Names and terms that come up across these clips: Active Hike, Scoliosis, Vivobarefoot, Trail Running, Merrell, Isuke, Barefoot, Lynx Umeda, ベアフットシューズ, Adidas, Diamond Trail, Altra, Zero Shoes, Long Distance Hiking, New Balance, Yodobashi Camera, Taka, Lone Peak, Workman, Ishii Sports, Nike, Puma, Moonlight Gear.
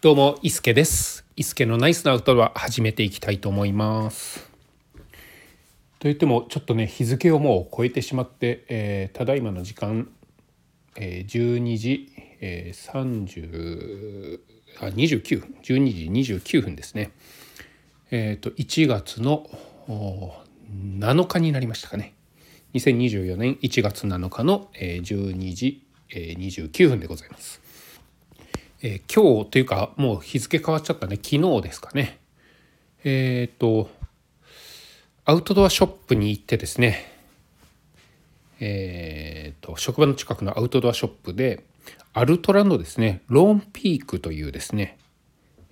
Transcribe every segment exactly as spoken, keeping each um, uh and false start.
どうもいすけです。いすけのナイスなアウトドア始めていきたいと思います。といってもちょっとね日付をもう超えてしまって、えー、ただいまの時間、えー、じゅうにじ、えー、30あ29 じゅうにじにじゅうきゅうふんですね。えっといちがつのなのかになりましたかね。にせんにじゅうよねんいちがつなのかのじゅうにじにじゅうきゅうふんでございます。えー、今日というかもう日付変わっちゃったね。昨日ですかね。えっとアウトドアショップに行ってですね、えっと職場の近くのアウトドアショップでアルトラのですねローンピークというですね、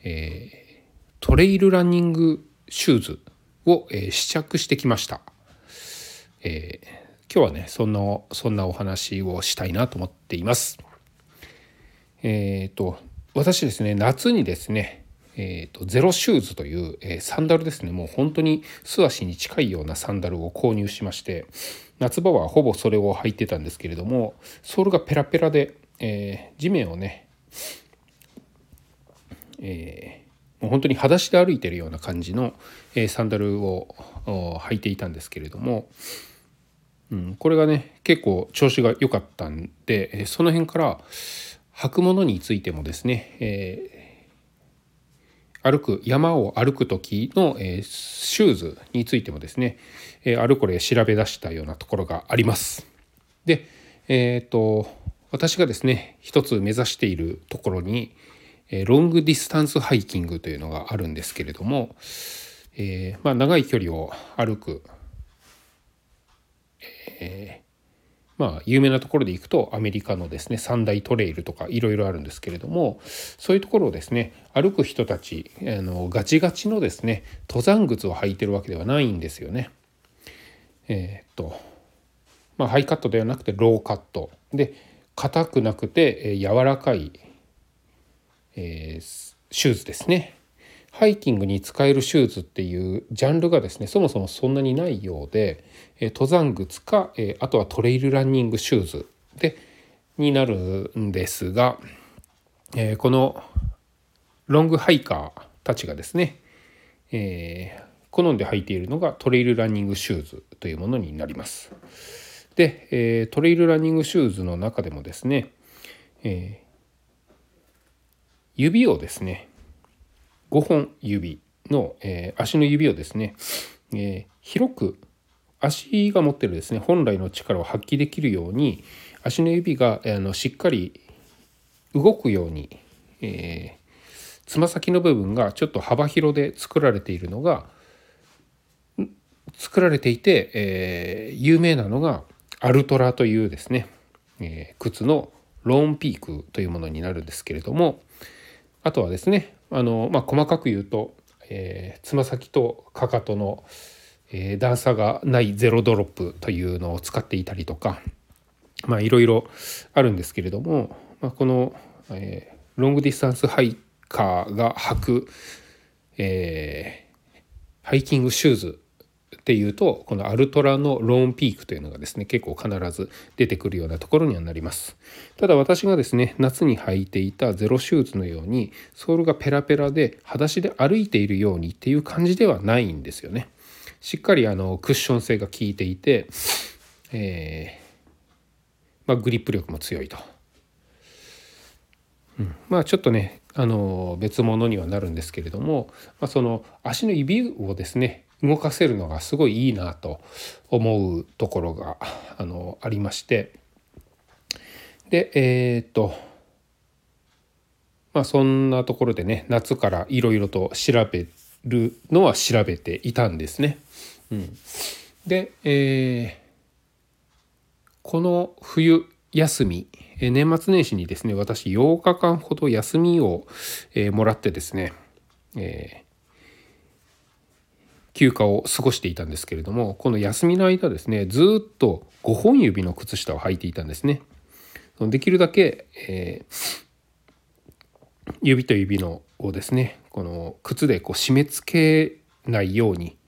えー、トレイルランニングシューズを、えー、試着してきました。えー、今日はねそのそんなお話をしたいなと思っています。えー、と私ですね夏にですね、えー、とゼロシューズという、えー、サンダルですね。もう本当に素足に近いようなサンダルを購入しまして、夏場はほぼそれを履いてたんですけれども、ソールがペラペラで、えー、地面をね、えー、もう本当に裸足で歩いてるような感じの、えー、サンダルを履いていたんですけれども、うん、これがね結構調子が良かったんで、えー、その辺から履くものについてもですね、えー、歩く山を歩く時の、えー、シューズについてもですね、えー、あるこれ調べ出したようなところがあります。で、えーと、私がですね一つ目指しているところに、えー、ロングディスタンスハイキングというのがあるんですけれども、えーまあ、長い距離を歩く、えーまあ、有名なところで行くとアメリカのですね三大トレイルとかいろいろあるんですけれども、そういうところをですね歩く人たちあのガチガチのですね登山靴を履いてるわけではないんですよね。えー、っとまあハイカットではなくてローカットで硬くなくて柔らかい、えー、シューズですね。ハイキングに使えるシューズっていうジャンルがですねそもそもそんなにないようで、え登山靴か、えあとはトレイルランニングシューズでになるんですが、えこのロングハイカーたちがですね、え好んで履いているのがトレイルランニングシューズというものになります。で、えトレイルランニングシューズの中でもですね、え指をですねごほん指の、えー、足の指をですね、えー、広く足が持ってるですね本来の力を発揮できるように足の指があのしっかり動くように、えー、つま先の部分がちょっと幅広で作られているのが作られていて、えー、有名なのがアルトラというですね、えー、靴のローンピークというものになるんですけれども、あとはですねあのまあ、細かく言うとつま先とかかとの、えー、段差がないゼロドロップというのを使っていたりとか、まあいろいろあるんですけれども、まあ、この、えー、ロングディスタンスハイカーが履く、えー、ハイキングシューズっていうとこのアルトラのローンピークというのがですね結構必ず出てくるようなところにはなります。ただ私がですね夏に履いていたゼロシューズのようにソールがペラペラで裸足で歩いているようにっていう感じではないんですよね。しっかりあのクッション性が効いていて、えーまあ、グリップ力も強いと、うん、まあちょっとねあの別物にはなるんですけれども、まあ、その足の指をですね動かせるのがすごいいいなと思うところが あの、ありまして、でえっとまあそんなところでね夏からいろいろと調べるのは調べていたんですね。うん、で、えー、この冬休み年末年始にですね私ようかかんほど休みを、えー、もらってですね、えー休暇を過ごしていたんですけれども、この休みの間ですねずっとごほん指の靴下を履いていたんですね。できるだけ、えー、指と指のをですねこの靴でこう締め付けないように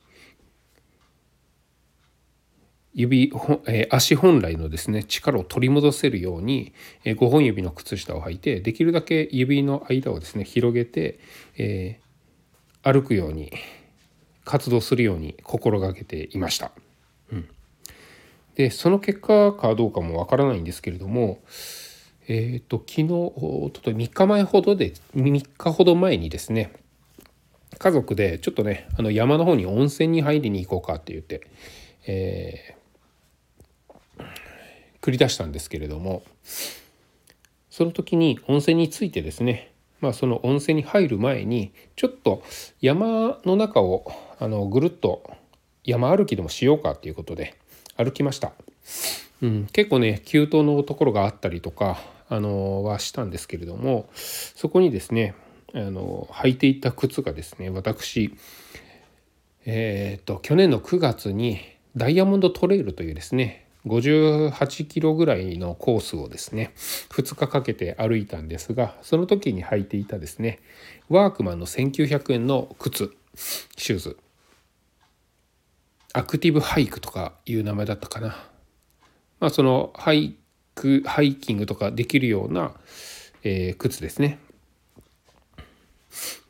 指、えー、足本来のですね力を取り戻せるように、えー、ごほん指の靴下を履いて、できるだけ指の間をですね広げて、えー、歩くように活動するように心がけていました。うん、でその結果かどうかもわからないんですけれども、えー、と昨日おとといみっかまえほどでみっかほど前にですね、家族でちょっとねあの山の方に温泉に入りに行こうかって言って、えー、繰り出したんですけれども、その時に温泉についてですね、まあ、その温泉に入る前にちょっと山の中をあのぐるっと山歩きでもしようかということで歩きました。うん、結構ね急登のところがあったりとか、あのー、はしたんですけれども、そこにですね、あのー、履いていた靴がですね、私、えー、と去年のくがつにダイヤモンドトレイルというですねごじゅうはちキロぐらいのコースをですねふつかかけて歩いたんですが、その時に履いていたですねワークマンのせんきゅうひゃくえんの靴シューズ、アクティブハイクとかいう名前だったかな。まあ、そのハイク、ハイキングとかできるような、えー、靴ですね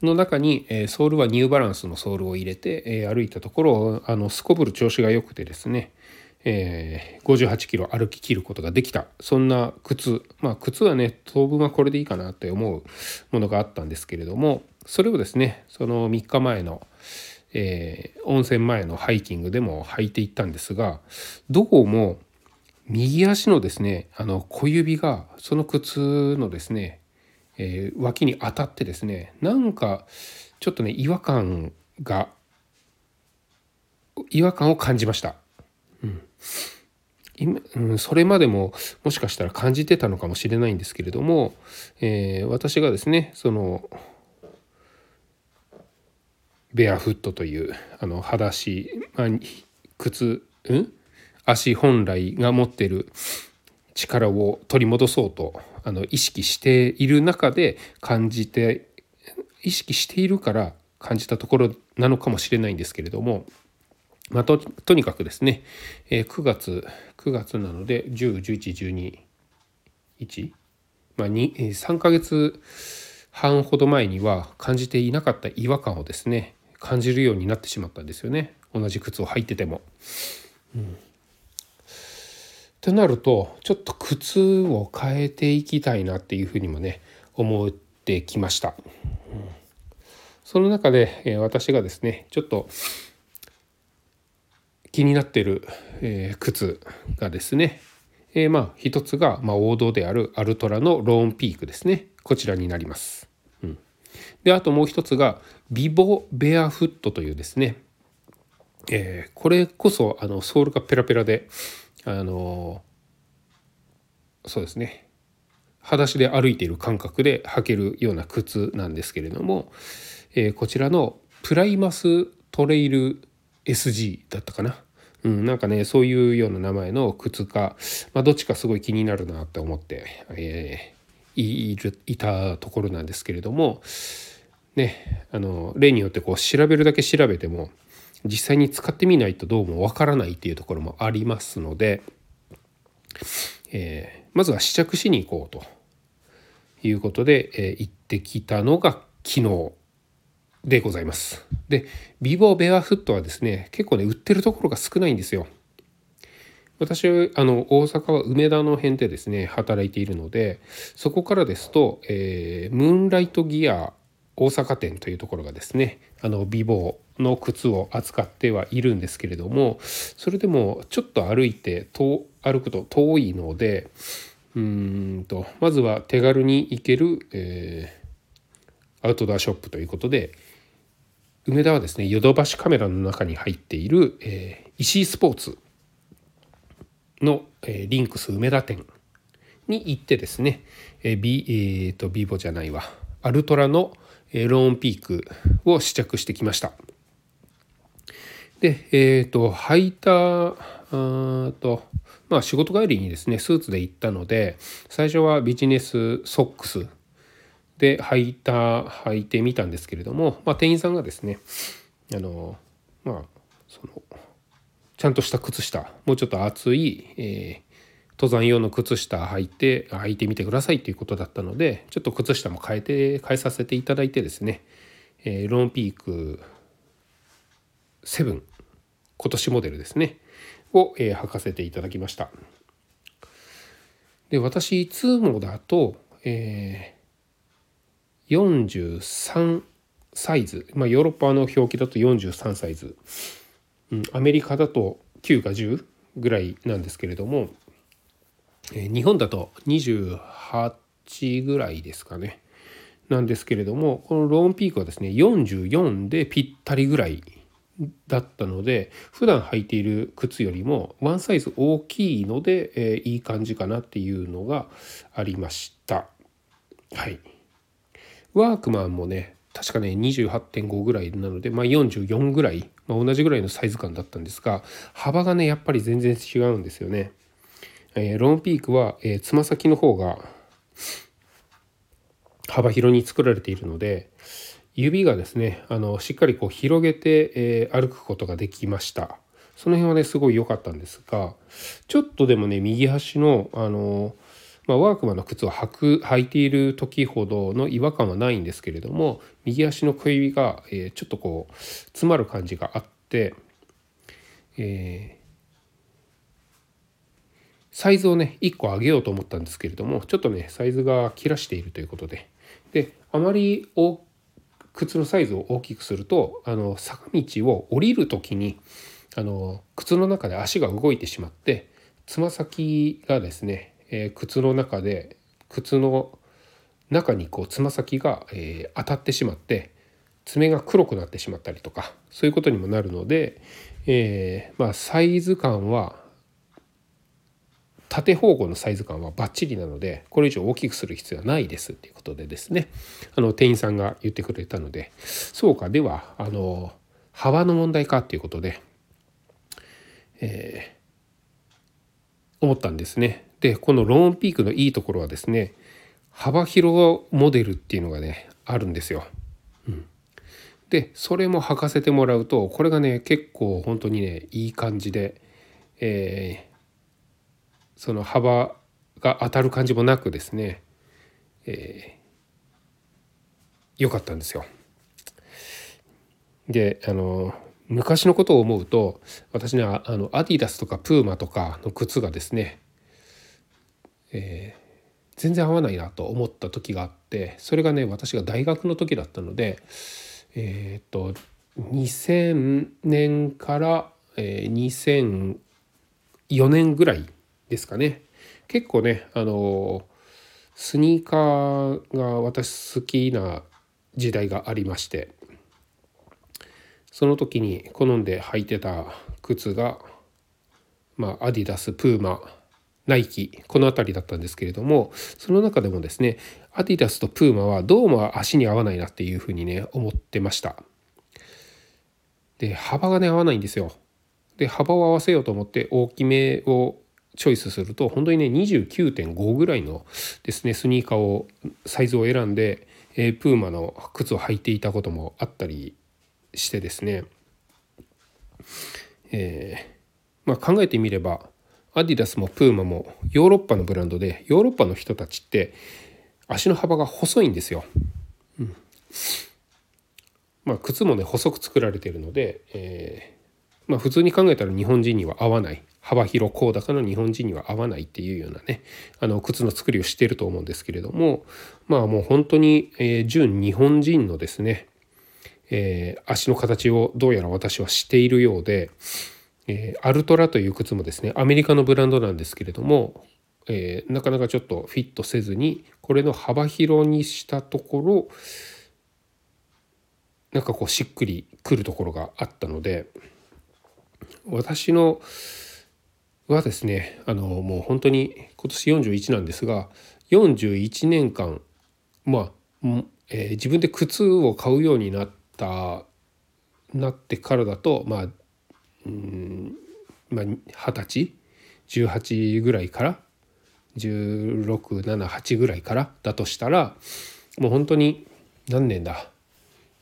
の中に、えー、ソールはニューバランスのソールを入れて、えー、歩いたところ、あのすこぶる調子が良くてですね、えー、ごじゅうはちキロ歩き切ることができた、そんな靴、まあ、靴はね当分はこれでいいかなって思うものがあったんですけれども、それをですねそのみっかまえのえー、温泉前のハイキングでも履いていったんですが、どうも右足のですねあの小指がその靴のですね、えー、脇に当たってですね、なんかちょっとね違和感が違和感を感じました。うん今うん、それまでももしかしたら感じてたのかもしれないんですけれども、えー、私がですねそのベアフットというあの裸足、まあ、靴、うん、足本来が持っている力を取り戻そうとあの意識している中で感じて意識しているから感じたところなのかもしれないんですけれども、まあ、と, とにかくですね、えー、くがつくがつなのでじゅう、じゅういち、じゅうに、いち、まあ、に、さんかげつはんほど前には感じていなかった違和感をですね感じるようになってしまったんですよね、同じ靴を履いてても。うん、となるとちょっと靴を変えていきたいなっていうふうにもね思ってきました。うん、その中で、えー、私がですねちょっと気になっている、えー、靴がですね、えー、まあ一つが、まあ、王道であるアルトラのローンピークですね、こちらになります。うん、であともう一つがビボベアフットというですね、えー、これこそあのソールがペラペラで、あのー、そうですね裸足で歩いている感覚で履けるような靴なんですけれども、えー、こちらのプライマストレイル エスジー だったかな。うん、なんかねそういうような名前の靴か、まあ、どっちかすごい気になるなって思って、えー、い, るいたところなんですけれどもね、あの例によってこう調べるだけ調べても実際に使ってみないとどうもわからないっていうところもありますので、えー、まずは試着しに行こうということで、えー、行ってきたのが昨日でございます。で、ビボベアフットはですね結構ね売ってるところが少ないんですよ。私あの大阪は梅田の辺でですね働いているので、そこからですと、えー、ムーンライトギア大阪店というところがですねあのビボの靴を扱ってはいるんですけれども、それでもちょっと歩いてと歩くと遠いので、うーんとまずは手軽に行ける、えー、アウトドアショップということで、梅田はですねヨドバシカメラの中に入っている、えー、石井スポーツの、えー、リンクス梅田店に行ってですね、えー ビ, えー、とビボじゃないわアルトラの、えー、ローンピークを試着してきました。で、えー、と履いたあと、まあ、仕事帰りにですねスーツで行ったので、最初はビジネスソックスで履いた履いてみたんですけれども、まあ、店員さんがですねあの、まあ、そのちゃんとした靴下、もうちょっと厚い、えー、登山用の靴下履いて履いてみてくださいということだったので、ちょっと靴下も変えて変えさせていただいてですね、えー、ロンピークセブン、今年モデルですねを、えー、履かせていただきました。で、私いつもだと、えー、よんじゅうさんサイズ、まあ、ヨーロッパの表記だとよんじゅうさんサイズ、うん、アメリカだときゅうかじゅうぐらいなんですけれども、えー、日本だとにじゅうはちぐらいですかね、なんですけれども、このローンピークはですねよんじゅうよんでぴったりぐらいだったので、普段履いている靴よりもワンサイズ大きいので、えー、いい感じかなっていうのがありました。はい、ワークマンもね確かね にじゅうはちてんご ぐらいなので、まあ、よんじゅうよんぐらい、まあ、同じぐらいのサイズ感だったんですが、幅がねやっぱり全然違うんですよね。えー、ロンピークはつま、えー、先の方が幅広に作られているので、指がですねあのしっかりこう広げて、えー、歩くことができました。その辺はねすごい良かったんですが、ちょっとでもね右端のあの、まあ、ワークマンの靴を履く履いている時ほどの違和感はないんですけれども、右足の小指が、えー、ちょっとこう詰まる感じがあって、えー、サイズをねいっこ上げようと思ったんですけれども、ちょっとねサイズが切らしているということで、であまり大靴のサイズを大きくすると、あの坂道を降りるときにあの靴の中で足が動いてしまって、つま先がですね、えー、靴の中で靴の中にこうつま先が、えー、当たってしまって爪が黒くなってしまったりとか、そういうことにもなるので、えーまあ、サイズ感は縦方向のサイズ感はバッチリなので、これ以上大きくする必要はないですということでですね、あの店員さんが言ってくれたので、そうか、ではあの幅の問題かということで、えー、思ったんですね。でこのローンピークのいいところはですね、幅広モデルっていうのがねあるんですよ。うん、でそれも履かせてもらうと、これがね結構本当にねいい感じで、えーその幅が当たる感じもなくですね、えー、よかったんですよ。であの昔のことを思うと、私ねあのアディダスとかプーマとかの靴がですね、えー、全然合わないなと思った時があって、それがね私が大学の時だったので、えー、っとにせんねんから、えー、にせんよねんぐらいですかね。結構ねあのスニーカーが私好きな時代がありまして、その時に好んで履いてた靴が、まあ、アディダス、プーマ、ナイキ、この辺りだったんですけれども、その中でもですねアディダスとプーマはどうも足に合わないなっていうふうにね思ってました。で幅がね合わないんですよ。で幅を合わせようと思って大きめをチョイスすると、本当にね にじゅうきゅうてんご ぐらいのですねスニーカーをサイズを選んで、えー、プーマの靴を履いていたこともあったりしてですね、えーまあ、考えてみればアディダスもプーマもヨーロッパのブランドで、ヨーロッパの人たちって足の幅が細いんですよ。うんまあ、靴もね細く作られているので、えーまあ、普通に考えたら日本人には合わない、幅広高高の日本人には合わないっていうようなねあの靴の作りをしていると思うんですけれども、まあもう本当に、えー、純日本人のですね、えー、足の形をどうやら私はしているようで、えー、アルトラという靴もですねアメリカのブランドなんですけれども、えー、なかなかちょっとフィットせずに、これの幅広にしたところなんかこうしっくりくるところがあったので、私のはですねあのもう本当に今年よんじゅういちなんですが、よんじゅういちねんかん、まあえー、自分で靴を買うようになったなってからだと、まあうーん、まあ、はたち、じゅうはちぐらいから、じゅうろく、なな、はちぐらいからだとしたら、もう本当に何年だ、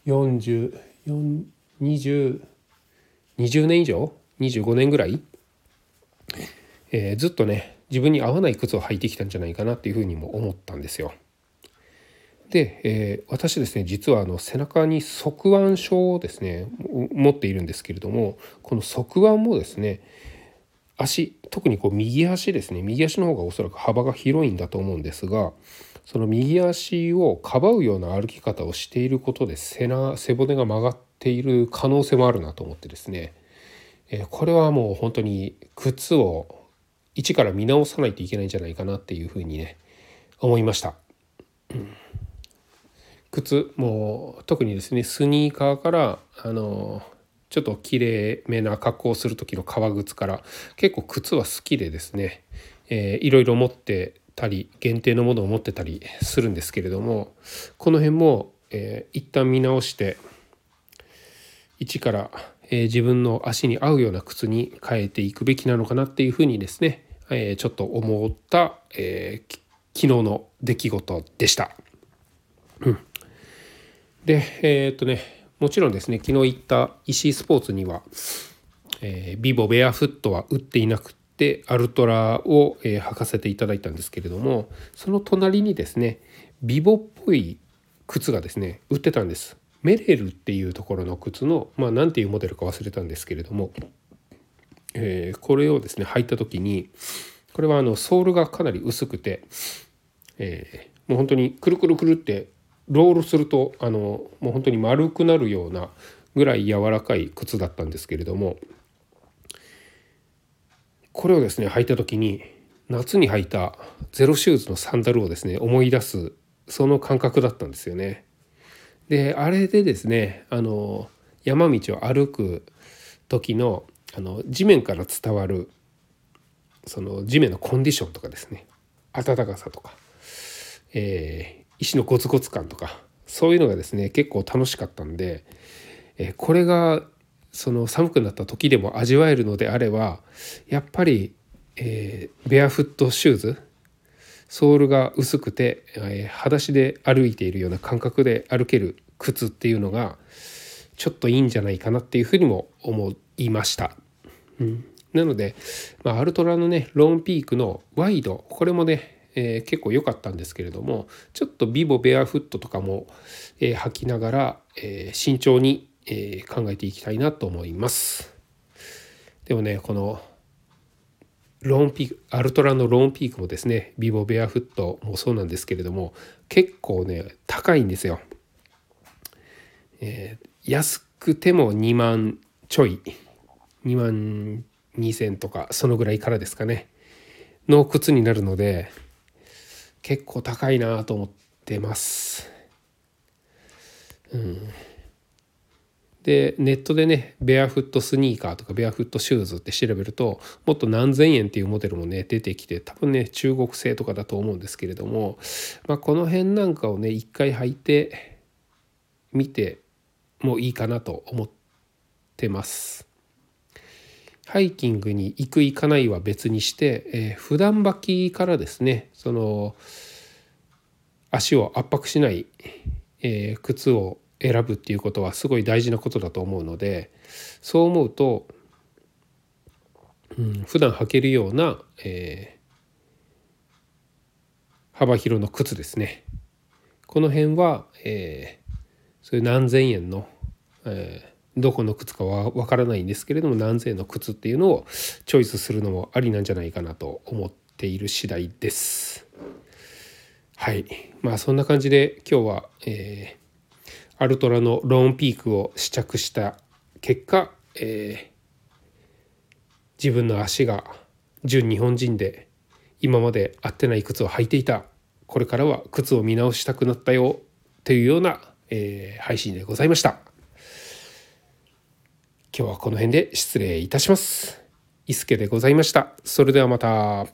よんじゅう、よんじゅう、にじゅうねん以上にじゅうごねんぐらい、えー、ずっとね自分に合わない靴を履いてきたんじゃないかなっていうふうにも思ったんですよ。で、えー、私ですね実はあの背中に側腕症をですね持っているんですけれども、この側腕もですね足、特にこう右足ですね、右足の方がおそらく幅が広いんだと思うんですが、その右足をかばうような歩き方をしていることで背な背骨が曲がっている可能性もあるなと思ってですね、えー、これはもう本当に靴を一から見直さないといけないんじゃないかなっていうふうにね思いました。靴も特にですねスニーカーからあのちょっときれいめな格好をする時の革靴から結構靴は好きでですね、えー、いろいろ持ってたり限定のものを持ってたりするんですけれども、この辺も、えー、一旦見直して一から、えー、自分の足に合うような靴に変えていくべきなのかなっていうふうにですね、えー、ちょっと思った、えー、昨日の出来事でした。うん、でえー、っとねもちろんですね昨日行った石井スポーツには、えー、ビボベアフットは売っていなくてアルトラを、えー、履かせていただいたんですけれども、その隣にですねビボっぽい靴がですね売ってたんです。メレルっていうところの靴のまあ何ていうモデルか忘れたんですけれども、えー、これをですね履いた時に、これはあのソールがかなり薄くて、えー、もう本当にくるくるくるってロールするとあのもう本当に丸くなるようなぐらい柔らかい靴だったんですけれども、これをですね履いた時に夏に履いたゼロシューズのサンダルをですね思い出す、その感覚だったんですよね。であれでですねあの山道を歩く時のあの地面から伝わるその地面のコンディションとかですね、暖かさとか、えー石のゴツゴツ感とかそういうのがですね結構楽しかったんで、えこれがその寒くなった時でも味わえるのであれば、やっぱり、えー、ベアフットシューズ、ソールが薄くて、えー、裸足で歩いているような感覚で歩ける靴っていうのがちょっといいんじゃないかなっていうふうにも思いました。うん、なので、まあ、アルトラのねロンピークのワイド、これもねえー、結構良かったんですけれども、ちょっとビボベアフットとかも、えー、履きながら、えー、慎重に、えー、考えていきたいなと思います。でもねこのローンピークアルトラのローンピークもですねビボベアフットもそうなんですけれども結構ね高いんですよ、えー、安くてもにまんちょいにまんにせんとかそのぐらいからですかねの靴になるので結構高いなと思ってます、うん、でネットでねベアフットスニーカーとかベアフットシューズって調べるともっと何千円っていうモデルもね出てきて、多分ね中国製とかだと思うんですけれども、まあ、この辺なんかをね一回履いてみてもいいかなと思ってます。ハイキングに行く行かないは別にして、えー、普段履きからですねその足を圧迫しない、えー、靴を選ぶっていうことはすごい大事なことだと思うので、そう思うと、うん、普段履けるような、えー、幅広の靴ですね、この辺は、えー、そういう何千円の、えーどこの靴かはわからないんですけれども何千円の靴っていうのをチョイスするのもありなんじゃないかなと思っている次第です。はいまあそんな感じで今日は、えー、アルトラのローンピークを試着した結果、えー、自分の足が純日本人で今まで合ってない靴を履いていた、これからは靴を見直したくなったよというような、えー、配信でございました。今日はこの辺で失礼いたします。伊助でございました。それではまた。